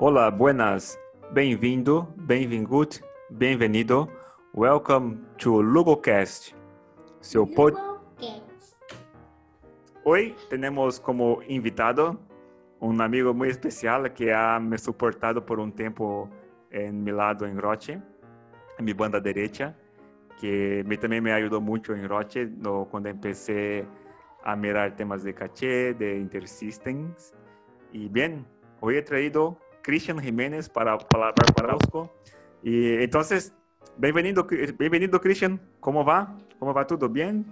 Hola, buenas, bem-vindo, bem-vingut, bem-venido. Welcome to LugoCast. Seu LugoCast. Hoy tenemos como invitado un amigo muy especial que ha me soportado por un tiempo en mi lado en Roche, en mi banda derecha, que también me ayudó mucho en Roche cuando empecé a mirar temas de caché, de Intersystems. Y bien, hoy he traído Cristian Jiménez para Osco. Y entonces, bienvenido Cristian, ¿cómo va? ¿Cómo va todo? ¿Bien?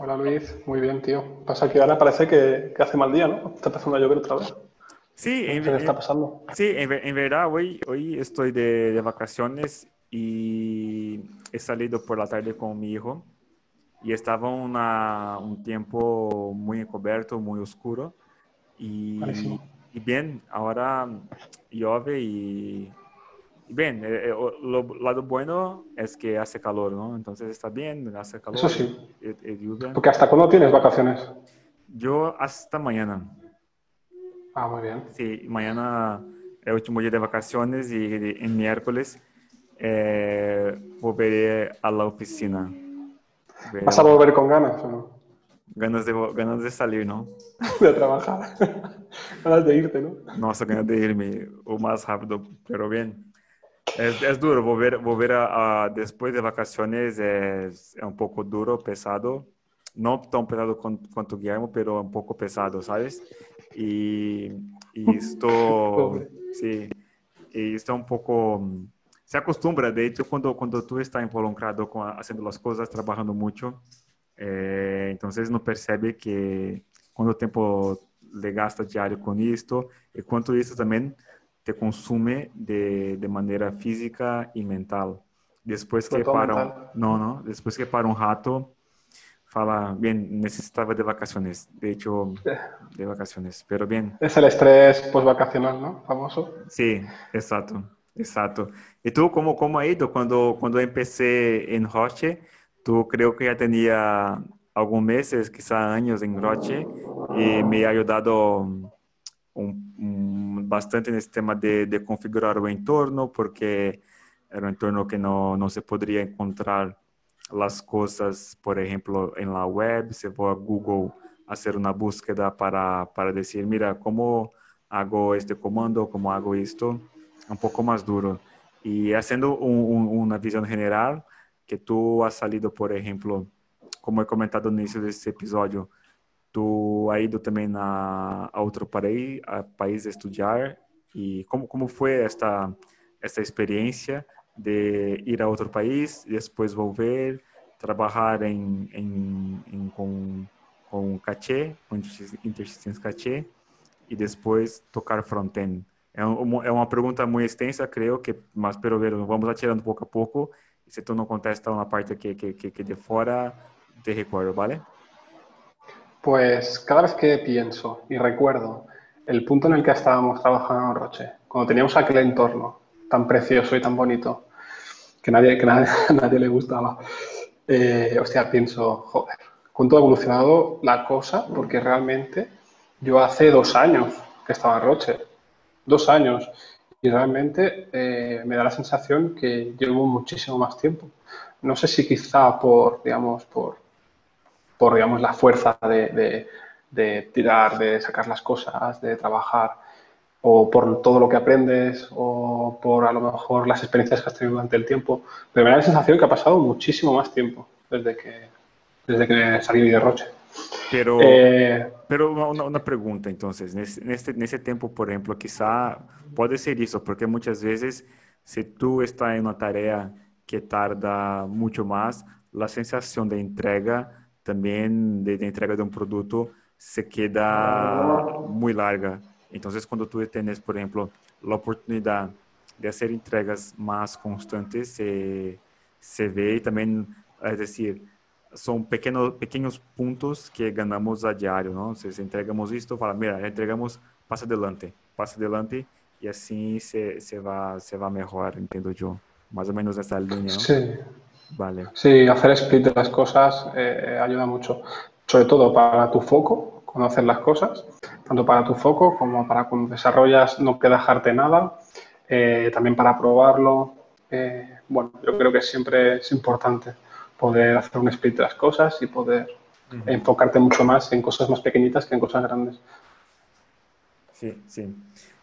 Hola Luis, muy bien tío. Pasa que ahora parece que hace mal día, ¿no? Está empezando a llover otra vez. Sí, en verdad hoy estoy de vacaciones y he salido por la tarde con mi hijo y estaba un tiempo muy encubierto, muy oscuro y, sí. Y bien, ahora llueve y bien, el lado bueno es que hace calor, ¿no? Entonces está bien, hace calor. Eso sí, lluvia. Porque ¿hasta cuándo tienes vacaciones? Yo hasta mañana. Ah, muy bien. Sí, mañana es el último día de vacaciones y en miércoles volveré a la oficina. ¿Vas a volver con ganas o no? Ganas de salir, ¿no? De trabajar. Ganas de irte, ¿no? No, ganas de irme o más rápido, pero bien. Es duro volver a después de vacaciones, es un poco duro, pesado. No tan pesado cuanto Guillermo, pero un poco pesado, ¿sabes? Y esto, sí, y está un poco, se acostumbra, de hecho, cuando tú estás involucrado haciendo las cosas, trabajando mucho, entonces no percebe que cuánto tiempo le gastas diario con esto y cuánto esto también te consume de manera física y mental. Después que para un rato, fala, bien, necesitaba de vacaciones, de hecho, de vacaciones, pero bien. Es el estrés postvacacional, ¿no? Famoso. Sí, exacto. ¿Y tú cómo ha ido? Cuando empecé en Roche, tú creo que ya tenía algunos meses, quizá años en Roche, y me ha ayudado bastante en este tema de configurar el entorno, porque era un entorno que no se podría encontrar las cosas, por ejemplo, en la web. Se va a Google a hacer una búsqueda para decir, mira, ¿cómo hago este comando? ¿Cómo hago esto? Un poco más duro. Y haciendo una visión general, que tú has salido, por ejemplo, como he comentado al inicio de este episodio, tú has ido también a otro país a estudiar. ¿Y cómo fue esta experiencia de ir a otro país, después volver, trabajar con caché, con Intersystems caché, y después tocar frontend? Es una pregunta muy extensa, creo que más, pero vamos atirando poco a poco. Y si tú no contestas una parte que de fuera, te recuerdo, ¿vale? Pues cada vez que pienso y recuerdo el punto en el que estábamos trabajando en Roche, cuando teníamos aquel entorno tan precioso y tan bonito, que a nadie le gustaba. Pienso, joder, cuánto ha evolucionado la cosa, porque realmente yo hace 2 años que estaba en Roche, 2 años, y realmente me da la sensación que llevo muchísimo más tiempo. No sé si quizá por la fuerza de tirar, de sacar las cosas, de trabajar, o por todo lo que aprendes, o por a lo mejor las experiencias que has tenido durante el tiempo, pero me da la sensación que ha pasado muchísimo más tiempo desde que salí de Roche. Pero una pregunta, entonces, en ese tiempo, por ejemplo, quizá puede ser eso, porque muchas veces si tú estás en una tarea que tarda mucho más, la sensación de entrega también, de entrega de un producto, se queda muy larga. Entonces, cuando tú tienes, por ejemplo, la oportunidad de hacer entregas más constantes, se ve, y también, es decir, son pequeños puntos que ganamos a diario, ¿no? Entonces, entregamos esto, para, mira, entregamos, pasa adelante, y así se va mejor, entiendo yo, más o menos esa línea, ¿no? Sí. Vale. Sí, hacer split de las cosas ayuda mucho, sobre todo para tu foco, cómo hacer las cosas, tanto para tu foco como para cuando desarrollas no dejarte nada, también para probarlo. Bueno, yo creo que siempre es importante poder hacer un split de las cosas y poder enfocarte mucho más en cosas más pequeñitas que en cosas grandes. Sí, sí.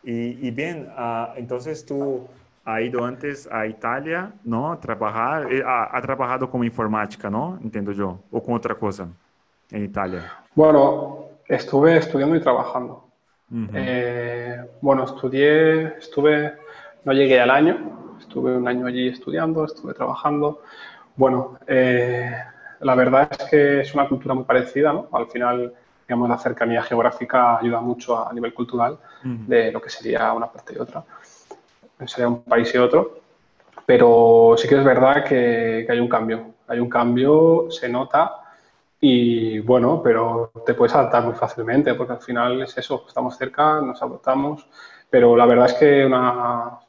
Y bien, entonces tú has ido antes a Italia, ¿no? A trabajar, ha trabajado como informática, ¿no? Entiendo yo, o con otra cosa en Italia. Bueno, estuve estudiando y trabajando. Bueno, estuve, no llegué al año, estuve un año allí estudiando, estuve trabajando. Bueno, la verdad es que es una cultura muy parecida, ¿no? Al final, digamos, la cercanía geográfica ayuda mucho a nivel cultural de lo que sería una parte y otra, sería un país y otro, pero sí que es verdad que hay un cambio, se nota y bueno, pero te puedes adaptar muy fácilmente porque al final es eso, estamos cerca, nos adaptamos, pero la verdad es que una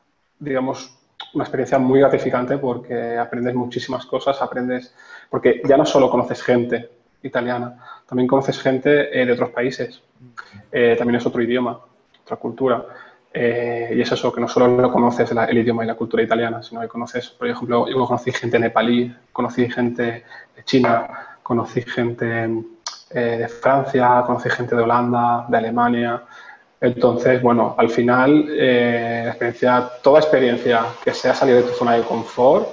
experiencia muy gratificante porque aprendes muchísimas cosas, porque ya no solo conoces gente italiana, también conoces gente de otros países, también es otro idioma, otra cultura. Y es eso, que no solo lo conoces el idioma y la cultura italiana, sino que conoces, por ejemplo, yo conocí gente nepalí, conocí gente de China, conocí gente de Francia, conocí gente de Holanda, de Alemania. Entonces, bueno, al final, toda experiencia que sea salir de tu zona de confort,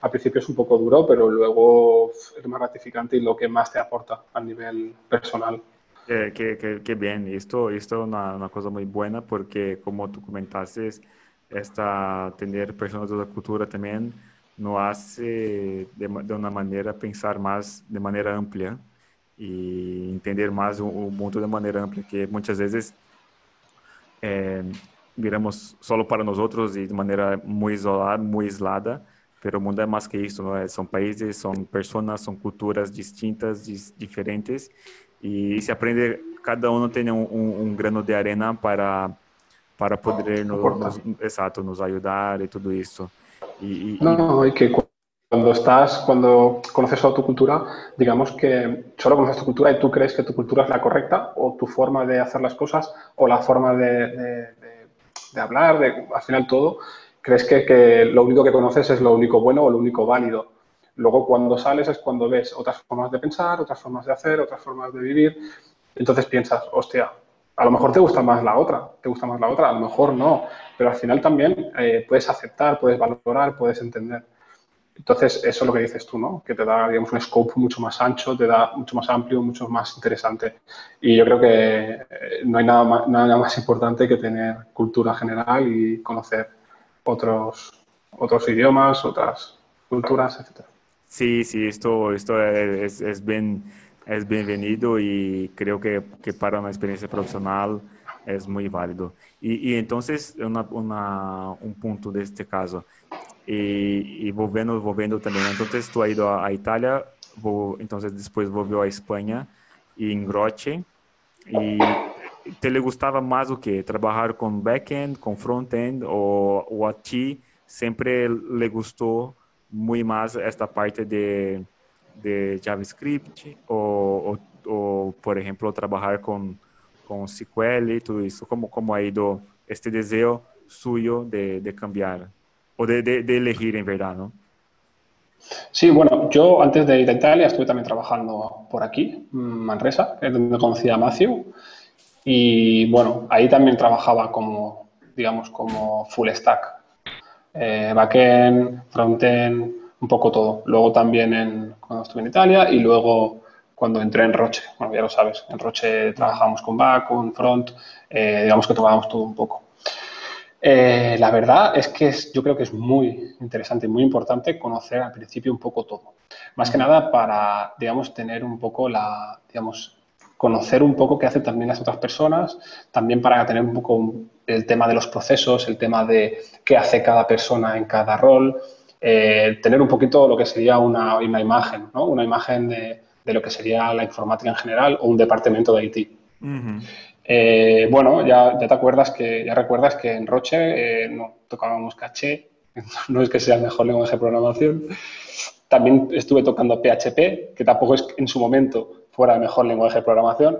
al principio es un poco duro, pero luego es más gratificante y lo que más te aporta a nivel personal. Qué bien, esto es una cosa muy buena porque como tú comentaste, tener personas de otra cultura también nos hace de una manera pensar más de manera amplia y entender más un mundo de manera amplia que muchas veces miramos solo para nosotros y de manera muy aislada, pero el mundo es más que esto, ¿no? Son países, son personas, son culturas distintas, diferentes. Y se aprende, cada uno tiene un grano de arena para poder nos ayudar y todo esto. Y que cuando conoces toda tu cultura, digamos que solo conoces tu cultura y tú crees que tu cultura es la correcta o tu forma de hacer las cosas o la forma de hablar, al final todo, crees que lo único que conoces es lo único bueno o lo único válido. Luego, cuando sales es cuando ves otras formas de pensar, otras formas de hacer, otras formas de vivir. Entonces piensas, hostia, a lo mejor te gusta más la otra, a lo mejor no. Pero al final también puedes aceptar, puedes valorar, puedes entender. Entonces, eso es lo que dices tú, ¿no? Que te da, digamos, un scope mucho más ancho, te da mucho más amplio, mucho más interesante. Y yo creo que no hay nada más importante que tener cultura general y conocer otros idiomas, otras culturas, etcétera. Sí, esto es bienvenido y creo que para una experiencia profesional es muy válido. Y entonces, un punto de este caso, y volviendo también, entonces tú has ido a Italia, entonces después volvió a España y en Roche, y ¿te le gustaba más o qué? ¿Trabajar con backend, con frontend o a ti siempre le gustó muy más esta parte de JavaScript o, por ejemplo, trabajar con SQL y todo eso? ¿Cómo ha ido este deseo suyo de cambiar o de elegir en verdad, no? Sí, bueno, yo antes de ir a Italia estuve también trabajando por aquí, Manresa, que es donde conocí a Matthew. Y, bueno, ahí también trabajaba como full stack. Backend, frontend, un poco todo. Luego también cuando estuve en Italia y luego cuando entré en Roche. Bueno, ya lo sabes, en Roche trabajamos con back, con front, digamos que tocábamos todo un poco. La verdad es que yo creo que es muy interesante y muy importante conocer al principio un poco todo. Más que nada para, digamos, tener un poco conocer un poco qué hacen también las otras personas, también para tener un poco el tema de los procesos, el tema de qué hace cada persona en cada rol, tener un poquito lo que sería una imagen, ¿no? Una imagen de lo que sería la informática en general o un departamento de IT. Bueno, ya recuerdas que en Roche no tocábamos caché, no es que sea el mejor lenguaje de programación. También estuve tocando PHP, que tampoco es en su momento fuera el mejor lenguaje de programación.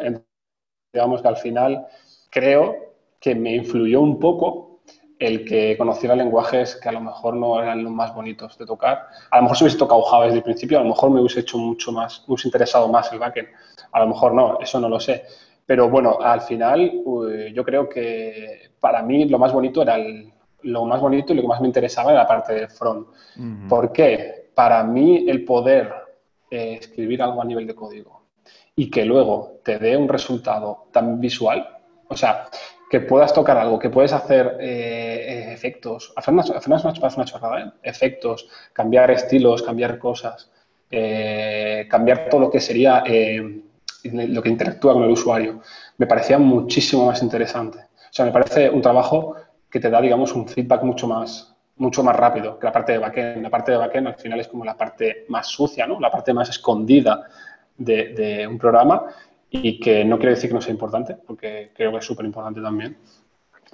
Digamos que al final creo que me influyó un poco el que conociera lenguajes que a lo mejor no eran los más bonitos de tocar. A lo mejor si hubiese tocado Java desde el principio, a lo mejor me hubiese hecho mucho más, me hubiese interesado más el backend. A lo mejor no, eso no lo sé. Pero bueno, al final yo creo que para mí lo más bonito era lo más bonito y lo que más me interesaba era la parte del front. Uh-huh. ¿Por qué? Para mí el poder escribir algo a nivel de código y que luego te dé un resultado tan visual, o sea, que puedas tocar algo, que puedes hacer efectos, hacer una chorrada, efectos, cambiar estilos, cambiar cosas, cambiar todo lo que sería lo que interactúa con el usuario, me parecía muchísimo más interesante. O sea, me parece un trabajo que te da, digamos, un feedback mucho más rápido que la parte de backend. La parte de backend al final es como la parte más sucia, ¿no? La parte más escondida de un programa, y que no quiere decir que no sea importante, porque creo que es súper importante también.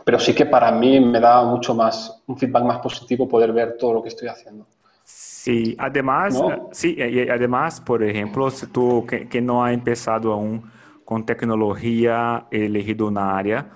Pero sí que para mí me da mucho más, un feedback más positivo poder ver todo lo que estoy haciendo. Sí, además, ¿no? Sí, y además, por ejemplo, si tú que no has empezado aún con tecnología elegido una área,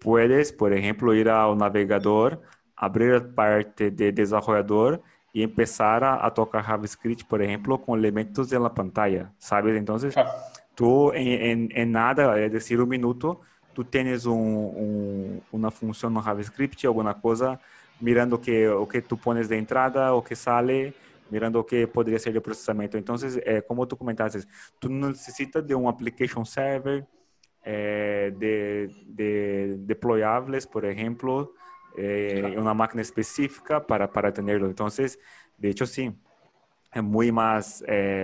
puedes, por ejemplo, ir al navegador, abrir la parte de desarrollador y empezar a tocar JavaScript, por ejemplo, con elementos de la pantalla, ¿sabes? Entonces, claro. Tú en nada, es decir, un minuto, tú tienes una función en JavaScript, alguna cosa, mirando o que tú pones de entrada, o que sale, mirando o que podría ser el procesamiento. Entonces, como tú comentaste, tú necesitas de un application server, de deployables, por ejemplo, claro. Una máquina específica para tenerlo. Entonces, de hecho, sí. Es muy más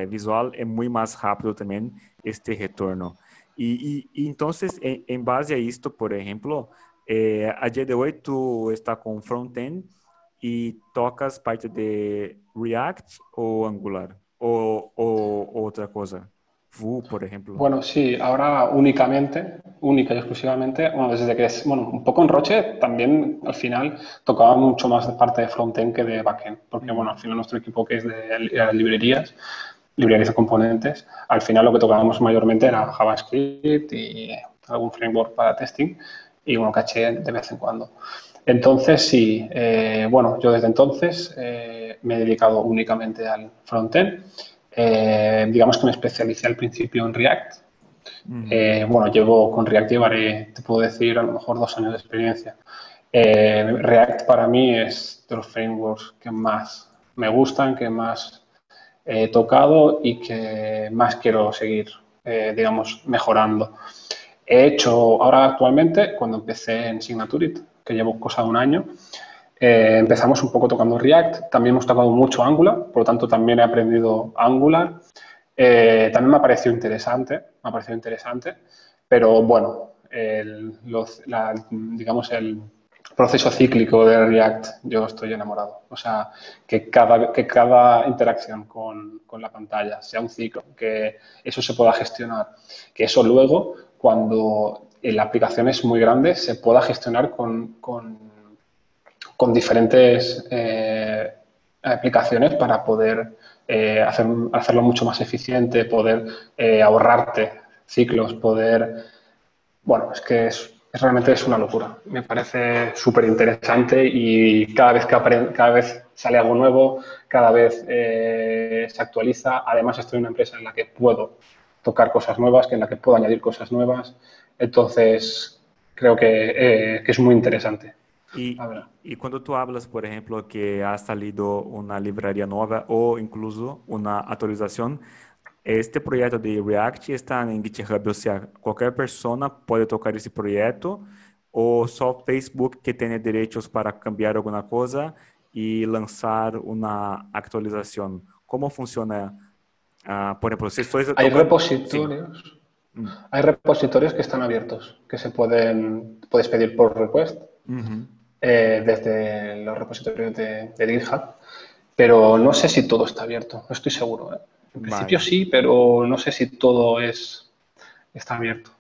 visual, es muy más rápido también este retorno. Y entonces, en base a esto, por ejemplo, a día de hoy tú estás con frontend y tocas parte de React o Angular o otra cosa. Vue, por ejemplo. Bueno, sí, ahora única y exclusivamente, bueno, desde que es, bueno, un poco en Roche también al final tocaba mucho más de parte de frontend que de backend, porque bueno, al final nuestro equipo que es de librerías de componentes, al final lo que tocábamos mayormente era JavaScript y algún framework para testing y bueno, caché de vez en cuando. Entonces sí, bueno, yo desde entonces me he dedicado únicamente al frontend. Digamos que me especialicé al principio en React. Bueno, con React llevaré, te puedo decir, a lo mejor 2 años de experiencia. React para mí es de los frameworks que más me gustan, que más he tocado y que más quiero seguir, digamos, mejorando. He hecho ahora actualmente, cuando empecé en Signaturit, que llevo cosa de un año, empezamos un poco tocando React, también hemos tocado mucho Angular, por lo tanto también he aprendido Angular. También me ha parecido interesante, pero bueno, digamos el proceso cíclico de React, yo estoy enamorado. O sea, que cada interacción con la pantalla sea un ciclo, que eso se pueda gestionar, que eso luego, cuando la aplicación es muy grande, se pueda gestionar con diferentes aplicaciones para poder hacerlo mucho más eficiente, poder ahorrarte ciclos, poder... Bueno, es que realmente es una locura. Me parece súper interesante y cada vez sale algo nuevo, cada vez se actualiza. Además, estoy en una empresa en la que puedo tocar cosas nuevas, en la que puedo añadir cosas nuevas. Entonces, creo que es muy interesante. Y cuando tú hablas, por ejemplo, que ha salido una librería nueva o incluso una actualización, este proyecto de React está en GitHub, o sea, cualquier persona puede tocar ese proyecto, o solo Facebook que tiene derechos para cambiar alguna cosa y lanzar una actualización. ¿Cómo funciona? Por ejemplo, si estoy tocando... Hay repositorios que están abiertos, que puedes pedir por request. Uh-huh. Desde los repositorios de GitHub, pero no sé si todo está abierto, no estoy seguro. En principio sí, pero no sé si todo está abierto.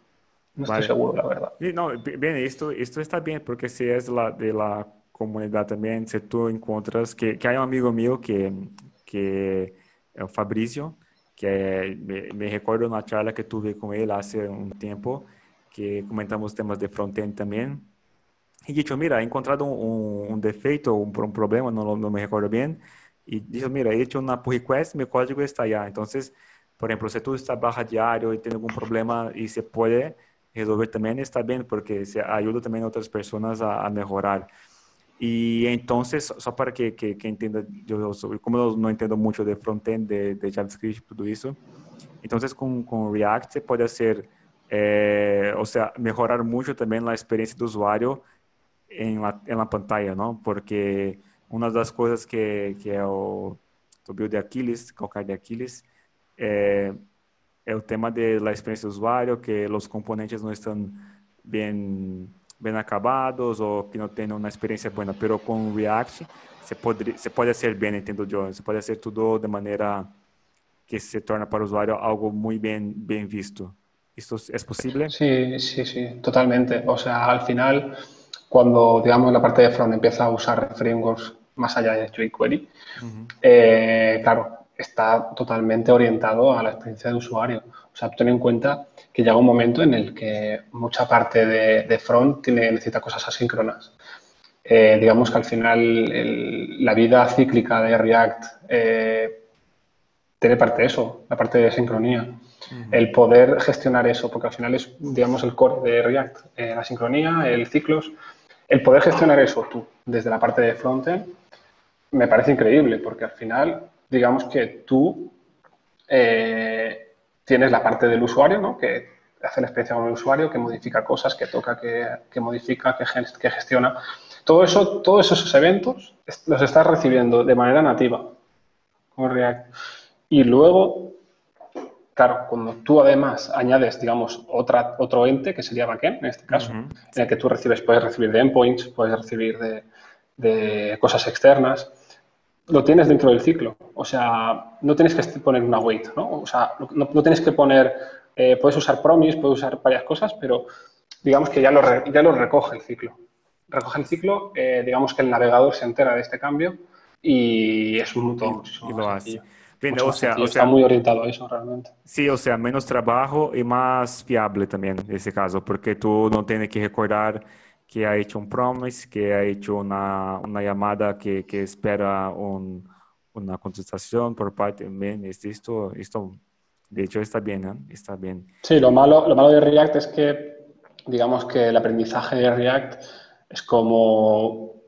No estoy seguro, la verdad. Y no, bien, esto está bien, porque si es de la comunidad también, si tú encuentras que hay un amigo mío que es Fabricio, que me recuerdo una charla que tuve con él hace un tiempo. que comentamos temas de frontend también. Y dicho, mira, he encontrado un defecto, un problema, no me recuerdo bien. Y dijo, mira, he hecho una pull request, mi código está allá. Entonces, por ejemplo, si tú trabajas diario y tienes algún problema y se puede resolver también, está bien, porque se ayuda también a otras personas a mejorar. Y entonces, só para que entienda, yo como no entiendo mucho de frontend, de JavaScript, todo eso, entonces con React se puede hacer, o sea, mejorar mucho también la experiencia del usuario en la pantalla, ¿no? Porque una de las cosas que é o tobillo de Aquiles, calcanhar de Aquiles, é o tema da experiência do usuário, que os componentes não estão bem acabados ou que não têm uma experiência boa. Mas com React, você pode ser bem, entendo eu. Você pode ser tudo de maneira que se torna para o usuário algo muito bem visto. ¿Esto es posible? Sí, totalmente. O sea, al final, cuando, digamos, la parte de front empieza a usar frameworks más allá de jQuery, claro, está totalmente orientado a la experiencia de usuario. O sea, ten en cuenta que llega un momento en el que mucha parte de front necesita cosas asíncronas. Digamos que al final la vida cíclica de React tiene parte de eso, la parte de sincronía. El poder gestionar eso, porque al final es, digamos, el core de React, la sincronía, el ciclos. El poder gestionar eso tú desde la parte de frontend me parece increíble, porque al final, digamos que tú tienes la parte del usuario, ¿no? Que hace la experiencia con el usuario, que modifica cosas, que toca, que modifica, que gestiona. Todo eso, todos esos eventos los estás recibiendo de manera nativa con React. Y luego, claro, cuando tú además añades, digamos, otro ente, que sería backend, en este caso, en el que tú puedes recibir de endpoints, puedes recibir de cosas externas, lo tienes dentro del ciclo. O sea, no tienes que poner una wait, ¿no? O sea, no tienes que poner, puedes usar promise, puedes usar varias cosas, pero digamos que ya lo recoge el ciclo. Recoge el ciclo, digamos que el navegador se entera de este cambio y es un montón. Y lo hace. Bien, o sea, está muy orientado a eso realmente. Sí, o sea, menos trabajo y más fiable también en ese caso, porque tú no tienes que recordar que ha hecho un promise, que ha hecho una llamada que espera una contestación por parte de esto. De hecho, está bien, ¿eh? Está bien. Sí, lo malo de React es que, digamos que el aprendizaje de React es como...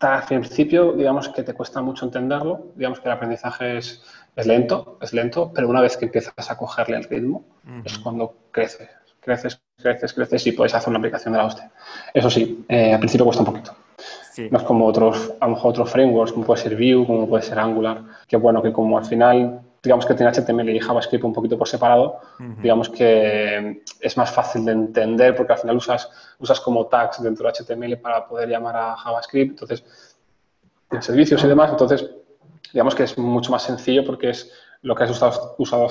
Al principio, digamos que te cuesta mucho entenderlo, digamos que el aprendizaje es lento, pero una vez que empiezas a cogerle el ritmo, es cuando creces y puedes hacer una aplicación de la hostia. Eso sí, al principio cuesta un poquito. Sí. No es como a lo mejor otros frameworks, como puede ser Vue, como puede ser Angular, que bueno, que como al final, digamos que tiene HTML y JavaScript un poquito por separado, digamos que es más fácil de entender porque al final usas como tags dentro de HTML para poder llamar a JavaScript, entonces, en servicios y demás, entonces, digamos que es mucho más sencillo porque es lo que has estado usando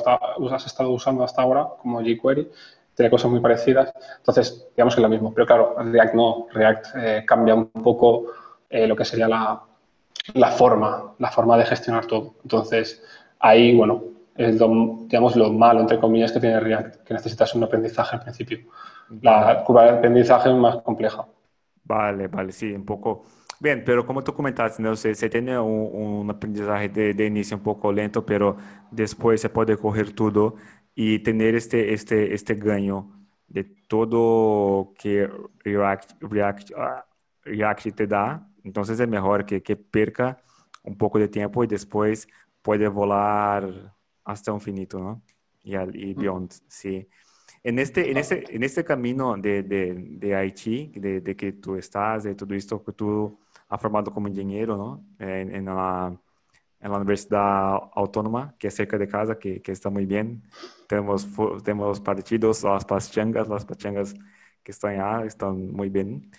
hasta ahora, como jQuery, tiene cosas muy parecidas, entonces, digamos que es lo mismo, pero claro, React no, React cambia un poco lo que sería la forma de gestionar todo, entonces, ahí, bueno, es lo malo, entre comillas, que tiene React, que necesitas un aprendizaje al principio. La curva de aprendizaje es más compleja. Vale, sí, un poco. Bien, pero como tú comentaste, ¿no? Se tiene un aprendizaje de inicio un poco lento, pero después se puede coger todo y tener este ganho de todo que React te da. Entonces es mejor que perca un poco de tiempo y después puede volar hasta infinito, ¿no? Y beyond, sí. En este camino de Haití, de que tú estás, de todo esto que tú has formado como ingeniero, ¿no? En la Universidad Autónoma, que es cerca de casa, que está muy bien. Tenemos partidos, las pachangas que están allá, están muy bien.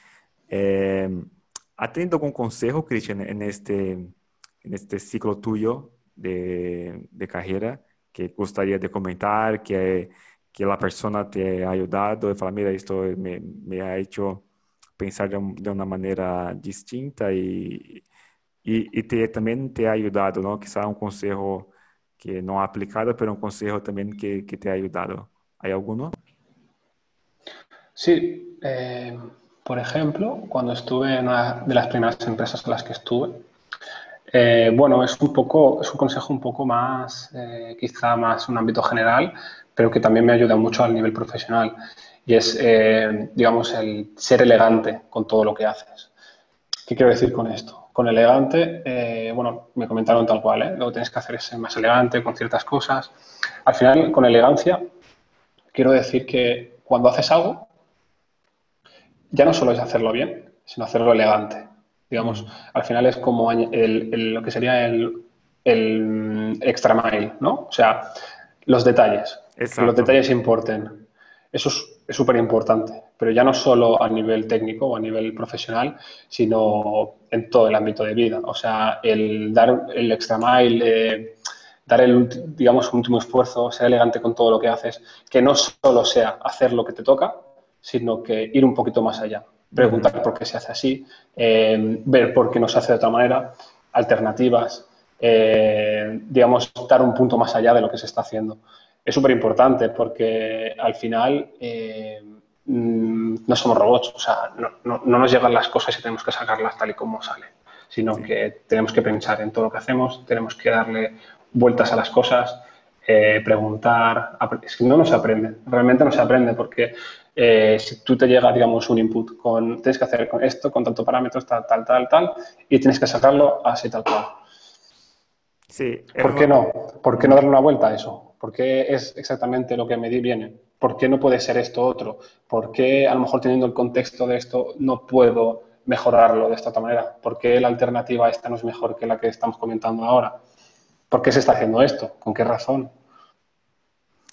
¿Ha tenido algún consejo, Cristian, en este ciclo tuyo de carrera que gostaria de comentar, que a pessoa te ajudado e falar, mira, isto me ha hecho pensar de uma maneira distinta e também te ha ajudado, não? Quizá conselho que não é aplicado, mas conselho também que te ha ajudado. Há algum? Sí, por ejemplo, cuando estuve en una de las primeras empresas en las que estuve, bueno, es un consejo un poco más, quizá más un ámbito general, pero que también me ayuda mucho al nivel profesional. Y es, digamos, el ser elegante con todo lo que haces. ¿Qué quiero decir con esto? Con elegante, bueno, me comentaron tal cual, lo que tienes que hacer es ser más elegante con ciertas cosas. Al final, con elegancia, quiero decir que cuando haces algo, ya no solo es hacerlo bien, sino hacerlo elegante. Digamos, al final es como lo que sería el extra mile, ¿no? O sea, los detalles. Exacto. Que los detalles importen. Eso es súper importante, pero ya no solo a nivel técnico o a nivel profesional, sino en todo el ámbito de vida. O sea, el dar el extra mile, dar el, digamos, último esfuerzo, ser elegante con todo lo que haces, que no solo sea hacer lo que te toca, sino que ir un poquito más allá. Preguntar por qué se hace así, ver por qué no se hace de otra manera, alternativas, digamos, dar un punto más allá de lo que se está haciendo. Es súper importante porque al final no somos robots, o sea, no nos llegan las cosas y tenemos que sacarlas tal y como sale, sino que tenemos que pensar en todo lo que hacemos, tenemos que darle vueltas a las cosas, preguntar. Es que no nos aprende, realmente no se aprende porque si tú te llega, digamos, un input con tienes que hacer con esto, con tantos parámetros, tal, y tienes que sacarlo así tal cual. Sí. ¿Por qué no? ¿Por qué no darle una vuelta a eso? ¿Por qué es exactamente lo que me viene? ¿Por qué no puede ser esto otro? ¿Por qué, a lo mejor teniendo el contexto de esto, no puedo mejorarlo de esta otra manera? ¿Por qué la alternativa esta no es mejor que la que estamos comentando ahora? ¿Por qué se está haciendo esto? ¿Con qué razón?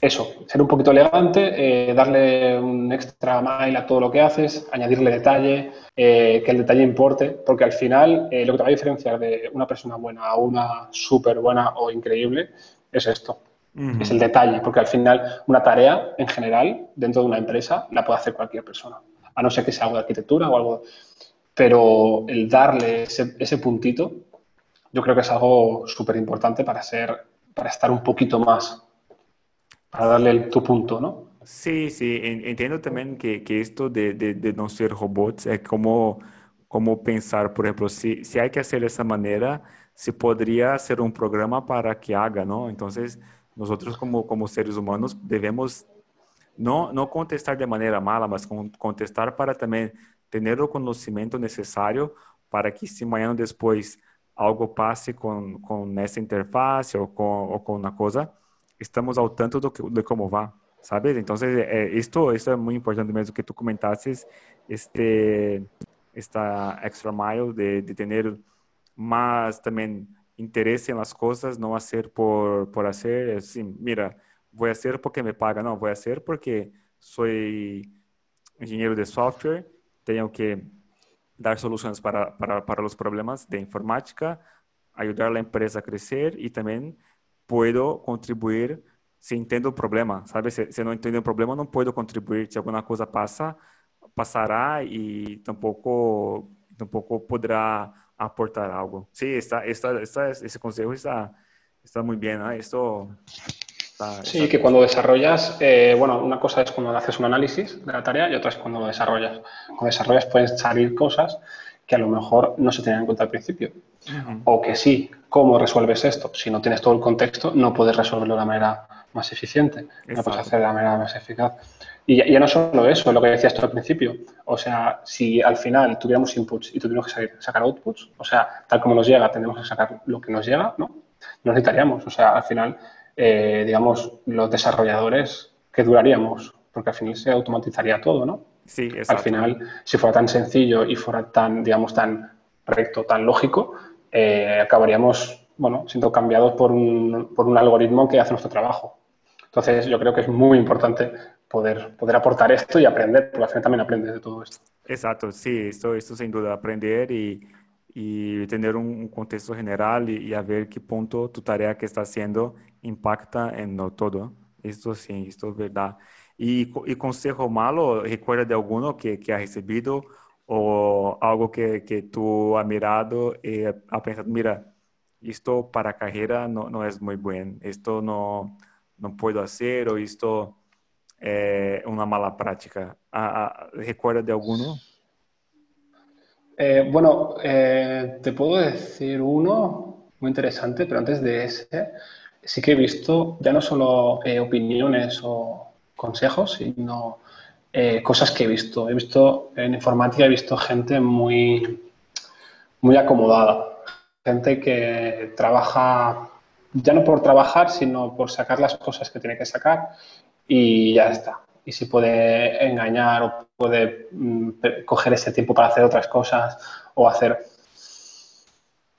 Eso, ser un poquito elegante, darle un extra mile a todo lo que haces, añadirle detalle, que el detalle importe, porque al final lo que te va a diferenciar de una persona buena a una súper buena o increíble es esto. Es el detalle, porque al final una tarea en general dentro de una empresa la puede hacer cualquier persona, a no ser que sea algo de arquitectura o algo, pero el darle ese puntito yo creo que es algo súper importante para estar un poquito más, para darle tu punto, ¿no? Sí, sí, entiendo también que esto de no ser robots es como pensar, por ejemplo, si hay que hacer de esa manera, se podría hacer un programa para que haga, ¿no? Entonces, nosotros como seres humanos debemos no contestar de manera mala, mas contestar para también tener el conocimiento necesario para que si mañana después algo pase con esa interfaz o con una cosa, estamos al tanto de cómo va, ¿sabes? Entonces, esto es muy importante mesmo que tú comentaste, esta extra mile de tener más también interés en las cosas, no hacer por hacer, assim, mira, voy a hacer porque me paga, no, voy a hacer porque soy ingeniero de software, tengo que dar soluciones para los problemas de informática, ayudar a la empresa a crecer y también puedo contribuir si entiendo el problema, ¿sabes? Si no entiendo el problema, no puedo contribuir. Si alguna cosa pasará y tampoco podrá aportar algo. Sí, ese consejo está muy bien, ¿eh? Sí, que cuando desarrollas, bueno, una cosa es cuando haces un análisis de la tarea y otra es cuando lo desarrollas. Cuando desarrollas pueden salir cosas que a lo mejor no se tenían en cuenta al principio. O que sí, ¿cómo resuelves esto? Si no tienes todo el contexto, no puedes resolverlo de la manera más eficiente, no puedes hacer de la manera más eficaz. Y ya no solo eso, lo que decías tú al principio. O sea, si al final tuviéramos inputs y tuviéramos que sacar outputs, o sea, tal como nos llega, tendríamos que sacar lo que nos llega, ¿no? No necesitaríamos. O sea, al final, digamos, los desarrolladores, ¿qué duraríamos? Porque al final se automatizaría todo, ¿no? Sí, exacto. Al final, si fuera tan sencillo y fuera tan, digamos, tan recto, tan lógico, acabaríamos, bueno, siendo cambiados por un algoritmo que hace nuestro trabajo. Entonces, yo creo que es muy importante poder aportar esto y aprender, porque al final también aprendes de todo esto. Exacto, sí, esto sin duda, aprender y tener un contexto general y a ver qué punto tu tarea que estás haciendo impacta en todo. Esto sí, esto es verdad. ¿Y consejo malo, recuerda de alguno que has recibido o algo que tú has mirado y has pensado, mira, esto para carrera no es muy bueno, esto no puedo hacer o esto... una mala práctica? ¿Recuerda de alguno? Bueno, te puedo decir uno muy interesante, pero antes de ese sí que he visto ya no solo opiniones o consejos, sino cosas que he visto. He visto en informática, he visto gente muy acomodada, gente que trabaja ya no por trabajar, sino por sacar las cosas que tiene que sacar y ya está. Y si puede engañar o puede coger ese tiempo para hacer otras cosas o hacer...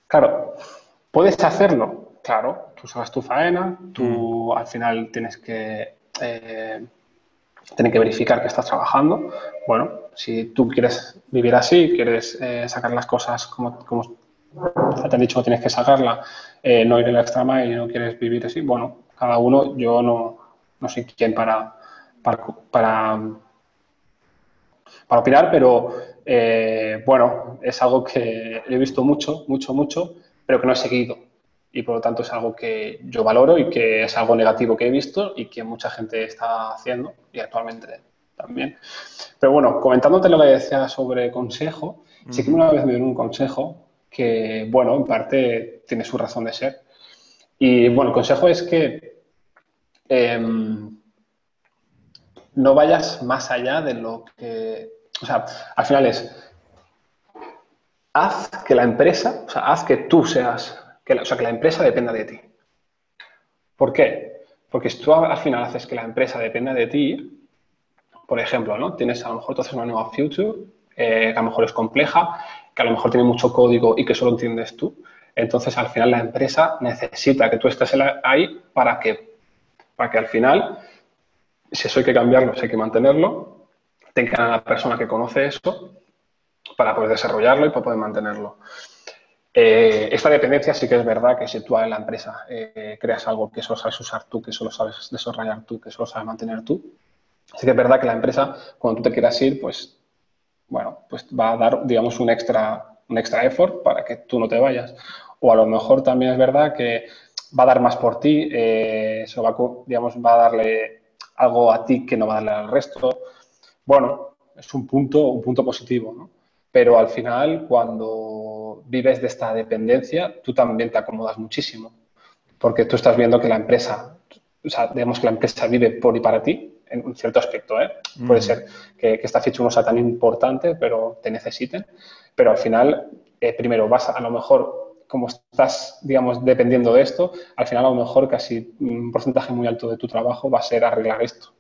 Claro, puedes hacerlo, claro, tú sabes tu faena, tú al final tienes que... tienen que verificar que estás trabajando. Bueno, si tú quieres vivir así, quieres sacar las cosas como te han dicho que tienes que sacarla, no ir al extra mile y no quieres vivir así, bueno, cada uno, yo no soy quien para opinar, pero bueno, es algo que he visto mucho, pero que no he seguido. Y por lo tanto es algo que yo valoro y que es algo negativo que he visto y que mucha gente está haciendo y actualmente también. Pero bueno, comentándote lo que decía sobre consejo, sí que una vez me dieron un consejo que, bueno, en parte tiene su razón de ser. Y bueno, el consejo es que no vayas más allá de lo que... O sea, al final es, haz que la empresa, o sea, haz que tú seas... que la empresa dependa de ti. ¿Por qué? Porque si tú al final haces que la empresa dependa de ti, por ejemplo, ¿no? Tienes, a lo mejor tú haces una nueva feature, que a lo mejor es compleja, que a lo mejor tiene mucho código y que solo entiendes tú. Entonces, al final, la empresa necesita que tú estés ahí para que al final, si eso hay que cambiarlo, si hay que mantenerlo, tenga a la persona que conoce eso para poder desarrollarlo y para poder mantenerlo. Esta dependencia sí que es verdad que si tú en la empresa creas algo que solo sabes usar tú, que solo sabes desarrollar tú, que solo sabes mantener tú, sí que es verdad que la empresa, cuando tú te quieras ir, pues, bueno, pues va a dar, digamos, un extra effort para que tú no te vayas. O a lo mejor también es verdad que va a dar más por ti, va a darle algo a ti que no va a darle al resto. Bueno, es un punto positivo, ¿no? Pero al final, cuando vives de esta dependencia, tú también te acomodas muchísimo. Porque tú estás viendo que la empresa, o sea, digamos que la empresa vive por y para ti, en un cierto aspecto, ¿eh? Puede ser que esta feature no sea tan importante, pero te necesiten. Pero al final, primero, vas a lo mejor, como estás, digamos, dependiendo de esto, al final a lo mejor casi un porcentaje muy alto de tu trabajo va a ser arreglar esto.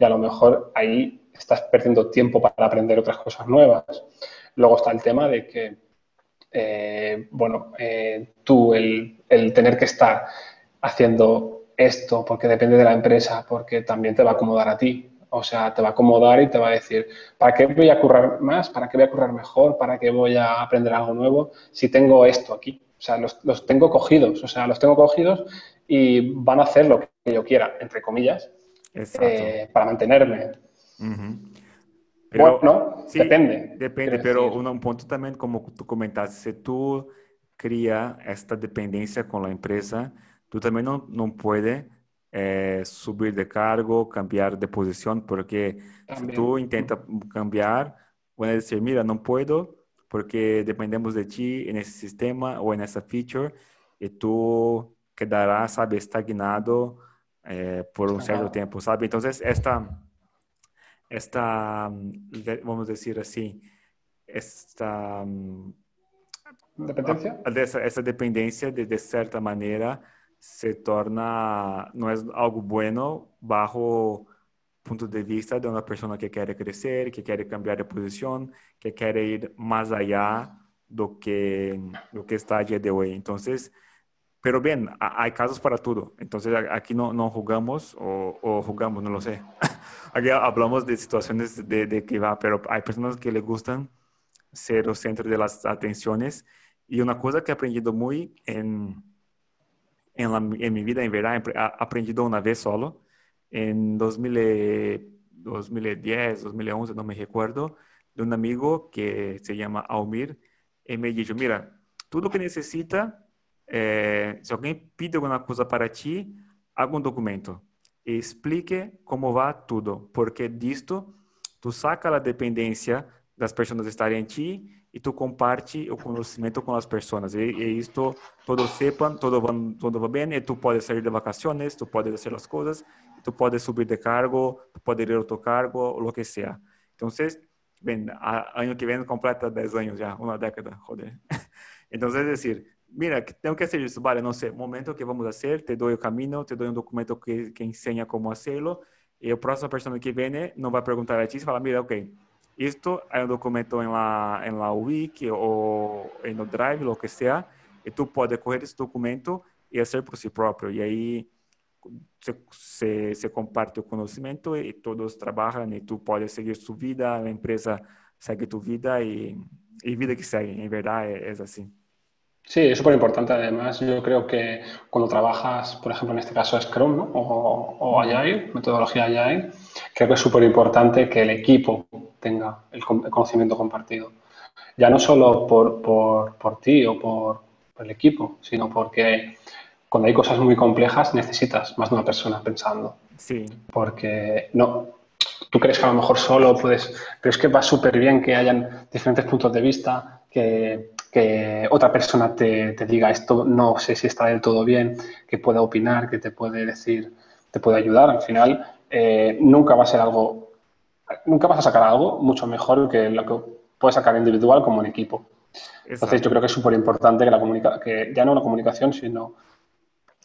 Y a lo mejor ahí estás perdiendo tiempo para aprender otras cosas nuevas. Luego está el tema de que, tú el tener que estar haciendo esto porque depende de la empresa, porque también te va a acomodar a ti. O sea, te va a acomodar y te va a decir, ¿para qué voy a currar más? ¿Para qué voy a currar mejor? ¿Para qué voy a aprender algo nuevo si tengo esto aquí? O sea, los tengo cogidos. O sea, los tengo cogidos y van a hacer lo que yo quiera, entre comillas, para mantenerme. Pero, bueno, sí, depende, pero un punto también, como tú comentaste, si tú creas esta dependencia con la empresa, tú también no puedes subir de cargo, cambiar de posición, porque también, si tú intentas cambiar, van a decir, mira, no puedo, porque dependemos de ti en ese sistema o en esa feature, y tú quedarás, ¿sabes?, estagnado por un cierto tiempo, ¿sabes? Entonces, esta, vamos a decir así, esta dependencia de cierta manera se torna, no es algo bueno bajo punto de vista de una persona que quiere crecer, que quiere cambiar de posición, que quiere ir más allá de lo que está a día de hoy. Entonces, pero bien, hay casos para todo. Entonces, aquí no jugamos o jugamos, no lo sé. Aquí hablamos de situaciones de que va, pero hay personas que les gustan ser el centro de las atenciones. Y una cosa que he aprendido muy en mi vida, en verdad, he aprendido una vez solo, en 2010, 2011, no me recuerdo, de un amigo que se llama Almir, y me dijo, mira, todo lo que necesita... si alguém pede alguma coisa para ti, há um documento. e explique como vai tudo, porque disto tu saca a dependência das pessoas estarem em ti e tu comparte o conhecimento com as pessoas. E isto todos sepam, todo vai bem, e tu pode sair de vacaciones, tu pode fazer as coisas, tu pode subir de cargo, tu pode ir a outro cargo, o que seja. Então, bem, ano que vem completa 10 anos já, uma década, joder. Então, é dizer, mira, tenho que fazer isso, vale, não sei, momento que vamos fazer, te dou o caminho, te dou um documento que ensina como fazê-lo, e a próxima pessoa que vem não vai perguntar a ti, fala, mira, ok, isto é um documento em la Wiki ou no Drive, o que seja, e tu pode correr esse documento e fazer por si próprio, e aí se comparte o conhecimento e todos trabalham e tu pode seguir sua vida, a empresa segue tu vida y vida que segue, en verdad es así. Sí, es súper importante. Además, yo creo que cuando trabajas, por ejemplo, en este caso Scrum, ¿no? o Agile, metodología Agile, creo que es súper importante que el equipo tenga el conocimiento compartido. Ya no solo por ti o por el equipo, sino porque cuando hay cosas muy complejas necesitas más de una persona pensando. Sí. Porque no, tú crees que a lo mejor solo puedes, pero es que va súper bien que hayan diferentes puntos de vista, que otra persona te diga esto, no sé si está del todo bien, que pueda opinar, que te puede decir, te puede ayudar. Al final, nunca va a ser algo, nunca vas a sacar algo mucho mejor que lo que puedes sacar individual como en equipo. Exacto. Entonces, yo creo que es súper importante que ya no la comunicación, sino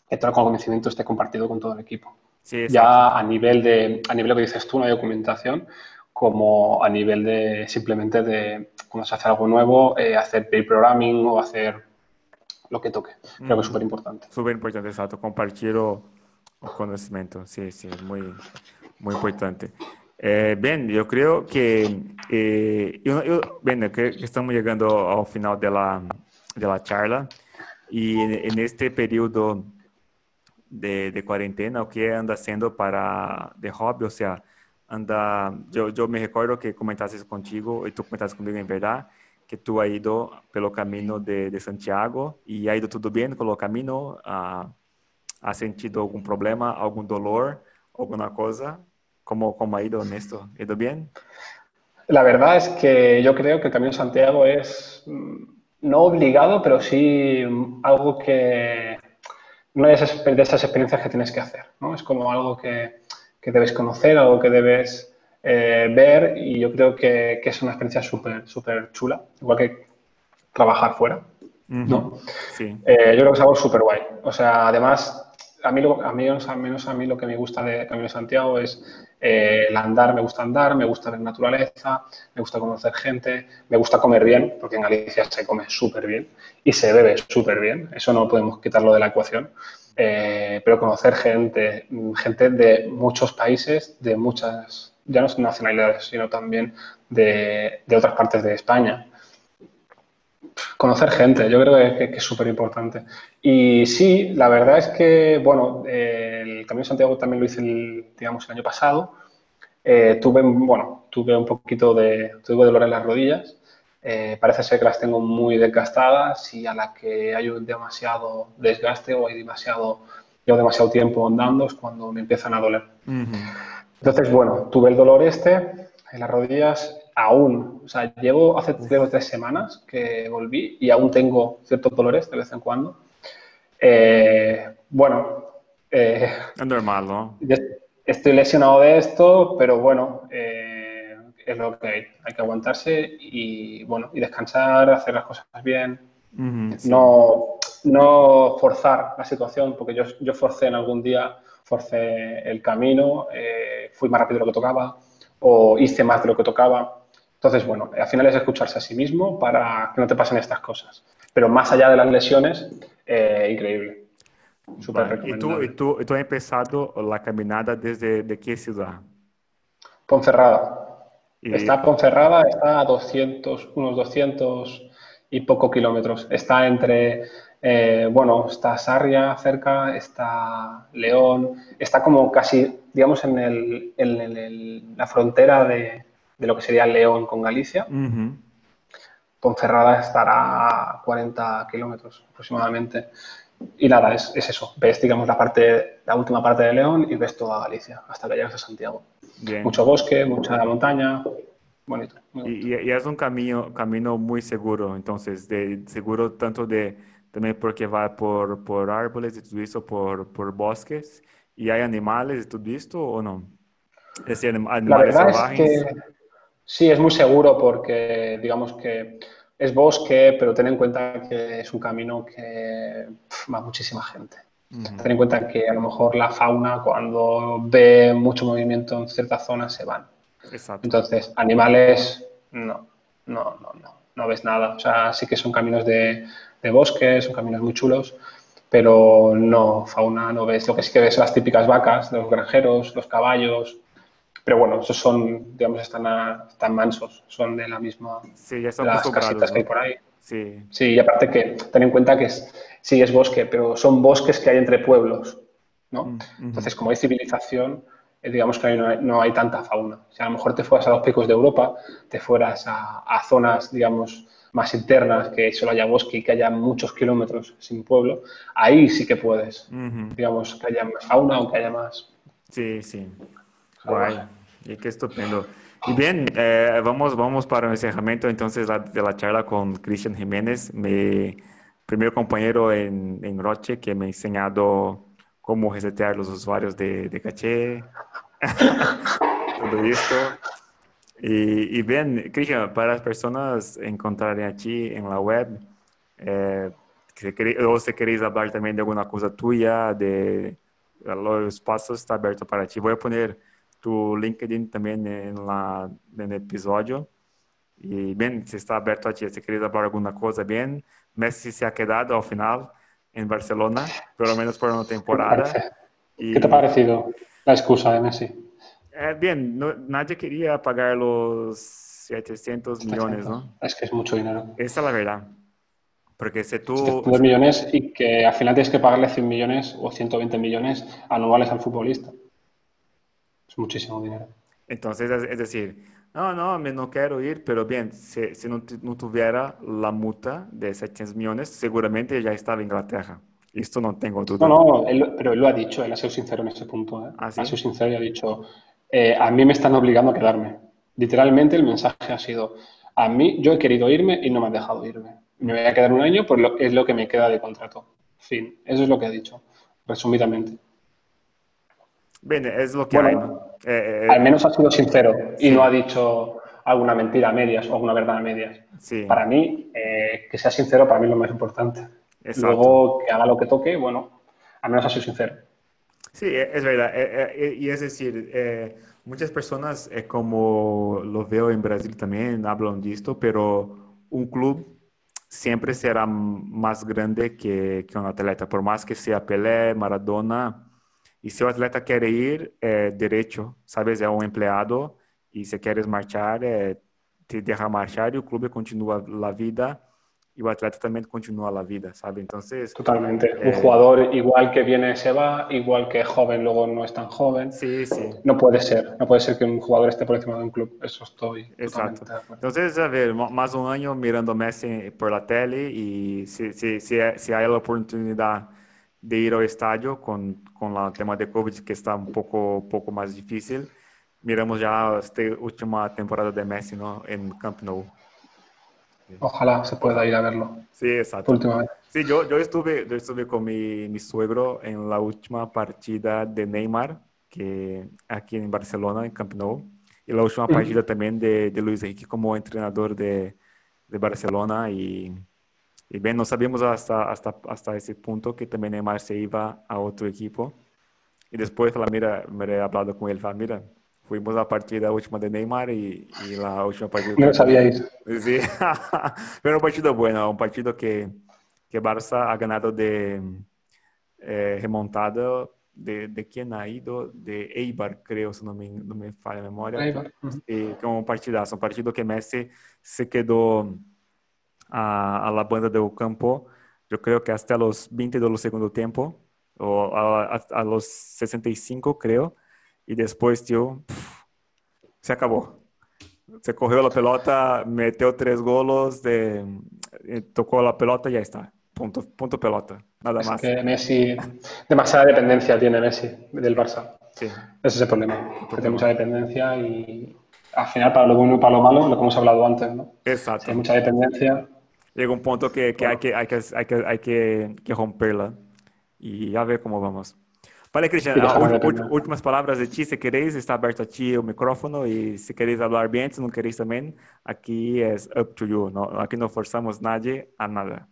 que todo el conocimiento esté compartido con todo el equipo. Sí, ya a nivel de lo que dices tú, no hay documentación, como a nivel de simplemente de cuando se hace algo nuevo, hacer pair programming o hacer lo que toque. Creo que es súper importante. Súper importante, exacto. Compartir el conocimiento. Sí, sí, muy, muy importante. Bien, yo creo que bien, creo que estamos llegando al final de la charla y en este periodo de cuarentena, o que anda haciendo para de hobby, o sea, anda, yo me recuerdo que comentaste contigo, y tú comentaste conmigo en verdad, que tú has ido pelo camino de Santiago, y ha ido todo bien con el camino, ha sentido algún problema, algún dolor, alguna cosa, ¿cómo ha ido en esto? ¿Ha ido bien? La verdad es que yo creo que el Camino de Santiago es, no obligado, pero sí algo que una de esas experiencias que tienes que hacer, ¿no? Es como algo que debes conocer, algo que debes ver, y yo creo que es una experiencia súper, súper chula, igual que trabajar fuera, ¿no? Sí. Yo creo que es algo súper guay. O sea, además, a mí lo que me gusta de Camino de Santiago es el andar, me gusta ver naturaleza, me gusta conocer gente, me gusta comer bien, porque en Galicia se come súper bien y se bebe súper bien, eso no podemos quitarlo de la ecuación, pero conocer gente de muchos países, de muchas, ya no son nacionalidades, sino también de otras partes de España. Conocer gente, yo creo que es súper importante. Y sí, la verdad es que, bueno, el Camino de Santiago también lo hice, el año pasado. Tuve un poquito tuve dolor en las rodillas. Parece ser que las tengo muy desgastadas y a la que hay un demasiado desgaste o llevo demasiado tiempo andando es cuando me empiezan a doler. Uh-huh. Entonces, bueno, tuve el dolor en las rodillas. Aún, o sea, llevo hace 3 semanas que volví y aún tengo ciertos dolores de vez en cuando. Es normal, ¿no? Estoy lesionado de esto, pero bueno, es lo que hay que aguantarse y, bueno, y descansar, hacer las cosas bien, sí. No forzar la situación, porque yo forcé en algún día, forcé el camino, fui más rápido de lo que tocaba o hice más de lo que tocaba. Entonces, bueno, al final es escucharse a sí mismo para que no te pasen estas cosas. Pero más allá de las lesiones, increíble. Súper recomendable. ¿Y tú has empezado la caminada desde de qué ciudad? Ponferrada. Ponferrada, está a 200 y poco kilómetros. Está entre, está Sarria cerca, está León, está como casi, digamos, la frontera de lo que sería León con Galicia. Uh-huh. Ponferrada estará a 40 kilómetros aproximadamente. Y nada, es eso. Ves, digamos, la última parte de León y ves toda Galicia hasta que llegas a Santiago. Bien. Mucho bosque, mucha montaña. Bonito. Y es un camino muy seguro, entonces, seguro tanto también porque va por árboles y todo eso, por bosques. ¿Y hay animales y todo esto o no? Es decir, animales salvajes. Es que, sí, es muy seguro porque, digamos que es bosque, pero ten en cuenta que es un camino que va muchísima gente. Uh-huh. Ten en cuenta que a lo mejor la fauna, cuando ve mucho movimiento en ciertas zonas, se van. Exacto. Entonces, animales, no ves nada. O sea, sí que son caminos de bosque, son caminos muy chulos, pero no, fauna no ves. Lo que sí que ves son las típicas vacas de los granjeros, los caballos. Pero bueno, esos son, digamos, están mansos, son de la misma, sí, ya están las casitas, ¿no?, que hay por ahí. Sí. Sí, y aparte que ten en cuenta que sí es bosque, pero son bosques que hay entre pueblos, ¿no? Mm-hmm. Entonces, como hay civilización, digamos que no hay tanta fauna. Si a lo mejor te fueras a los Picos de Europa, te fueras a zonas, digamos, más internas, que solo haya bosque y que haya muchos kilómetros sin pueblo, ahí sí que puedes, uh-huh, digamos, que haya más fauna o que haya más... Sí, sí. Guay. Y qué estupendo. Y bien, vamos para el encerramiento entonces de la charla con Cristian Jiménez, mi primer compañero en Roche, que me ha enseñado cómo resetear los usuarios de caché, todo esto. Y bien, Cristian, para las personas encontraré aquí en la web, o si queréis hablar también de alguna cosa tuya, de los pasos, está abierto para ti. Voy a poner tu LinkedIn también en el episodio. Y bien, si está abierto a ti, si queréis hablar alguna cosa, bien. Messi se ha quedado al final en Barcelona, por lo menos por una temporada. ¿Qué te ha parecido la excusa de Messi? Bien, nadie quería pagar los 700 millones, ¿no? Es que es mucho dinero. Esa es la verdad. Porque si tú... 700 millones y que al final tienes que pagarle 100 millones o 120 millones anuales al futbolista. Es muchísimo dinero. Entonces, es decir, no quiero ir, pero bien, si no tuviera la multa de 700 millones, seguramente ya estaba en Inglaterra. Esto no tengo duda. Pero él lo ha dicho, él ha sido sincero en ese punto. ¿Sí? Ha sido sincero y ha dicho... a mí me están obligando a quedarme. Literalmente el mensaje ha sido, a mí, yo he querido irme y no me han dejado irme. Me voy a quedar un año, porque es lo que me queda de contrato. Fin. Eso es lo que ha dicho, resumidamente. Bien, es lo que hay. Al menos ha sido sincero y no ha dicho alguna mentira a medias o alguna verdad a medias. Sí. Para mí, que sea sincero, para mí es lo más importante. Exacto. Luego, que haga lo que toque, bueno, al menos ha sido sincero. Sí, es verdad. Y es decir, muchas personas, como lo veo en Brasil también, hablan de esto, pero un club siempre será más grande que un atleta. Por más que sea Pelé, Maradona, y si el atleta quiere ir, derecho, sabes, es un empleado, y si quieres marchar, te deja marchar y el club continúa la vida. Y el atleta también continúa la vida, ¿sabe? Entonces... Totalmente. Un jugador igual que viene se va, igual que joven luego no es tan joven. Sí, sí. No puede ser que un jugador esté por encima de un club. Eso estoy... Exacto. Entonces, a ver, más un año mirando a Messi por la tele y si hay la oportunidad de ir al estadio con el tema de COVID, que está un poco más difícil, miramos ya esta última temporada de Messi, ¿no?, en Camp Nou. Ojalá se pueda ir a verlo. Sí, exacto. Últimamente. Sí, yo estuve con mi suegro en la última partida de Neymar, que aquí en Barcelona, en Camp Nou, y la última partida también de Luis Enrique como entrenador de Barcelona. Y bien, no sabíamos hasta ese punto que también Neymar se iba a otro equipo. Y después, mira, me he hablado con él, mira, fuimos a la partida última de Neymar y la última partida... No sabíais. Sí, pero un partido bueno, un partido que Barça ha ganado de remontada de quién ha ido, de Eibar, creo, si no me falla la memoria. Eibar. Y como un partido que Messi se quedó a la banda del campo, yo creo que hasta los 20 de los segundo tiempo, o a los 65, creo. Y después, tío, se acabó. Se cogió la pelota, metió 3 goles, tocó la pelota y ya está. Punto pelota, nada más. Es que Messi, demasiada dependencia tiene Messi del Barça. Sí. Ese es el problema. Tiene mucha dependencia y al final para lo bueno y para lo malo, lo que hemos hablado antes, ¿no? Exacto. Si hay mucha dependencia. Llega un punto que hay que romperla y a ver cómo vamos. Vale, Cristian, últimas palabras de ti, si queréis, está abierto a ti el micrófono y si queréis hablar bien, si no queréis también, aquí es up to you, ¿no? Aquí no forzamos nadie a nada,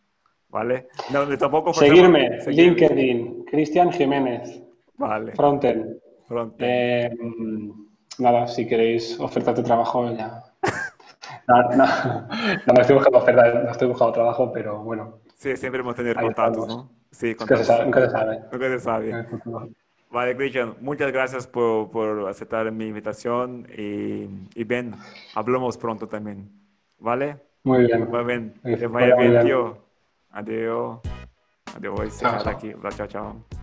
¿vale? No, tampoco forzamos. Seguirme, LinkedIn, Cristian Jiménez, vale. Frontend. Nada, si queréis ofertas de trabajo, ya. No estoy buscando ofertas, no estoy buscando trabajo, pero bueno. Sí, siempre vamos a tener contactos, ¿no? Sí, nunca se sabe. Vale, Cristian, muchas gracias por aceptar mi invitación y bien, hablamos pronto también. ¿Vale? Muy bien. Muy bien. Que vaya bien, tío. Adiós. Adiós. Chao, chao.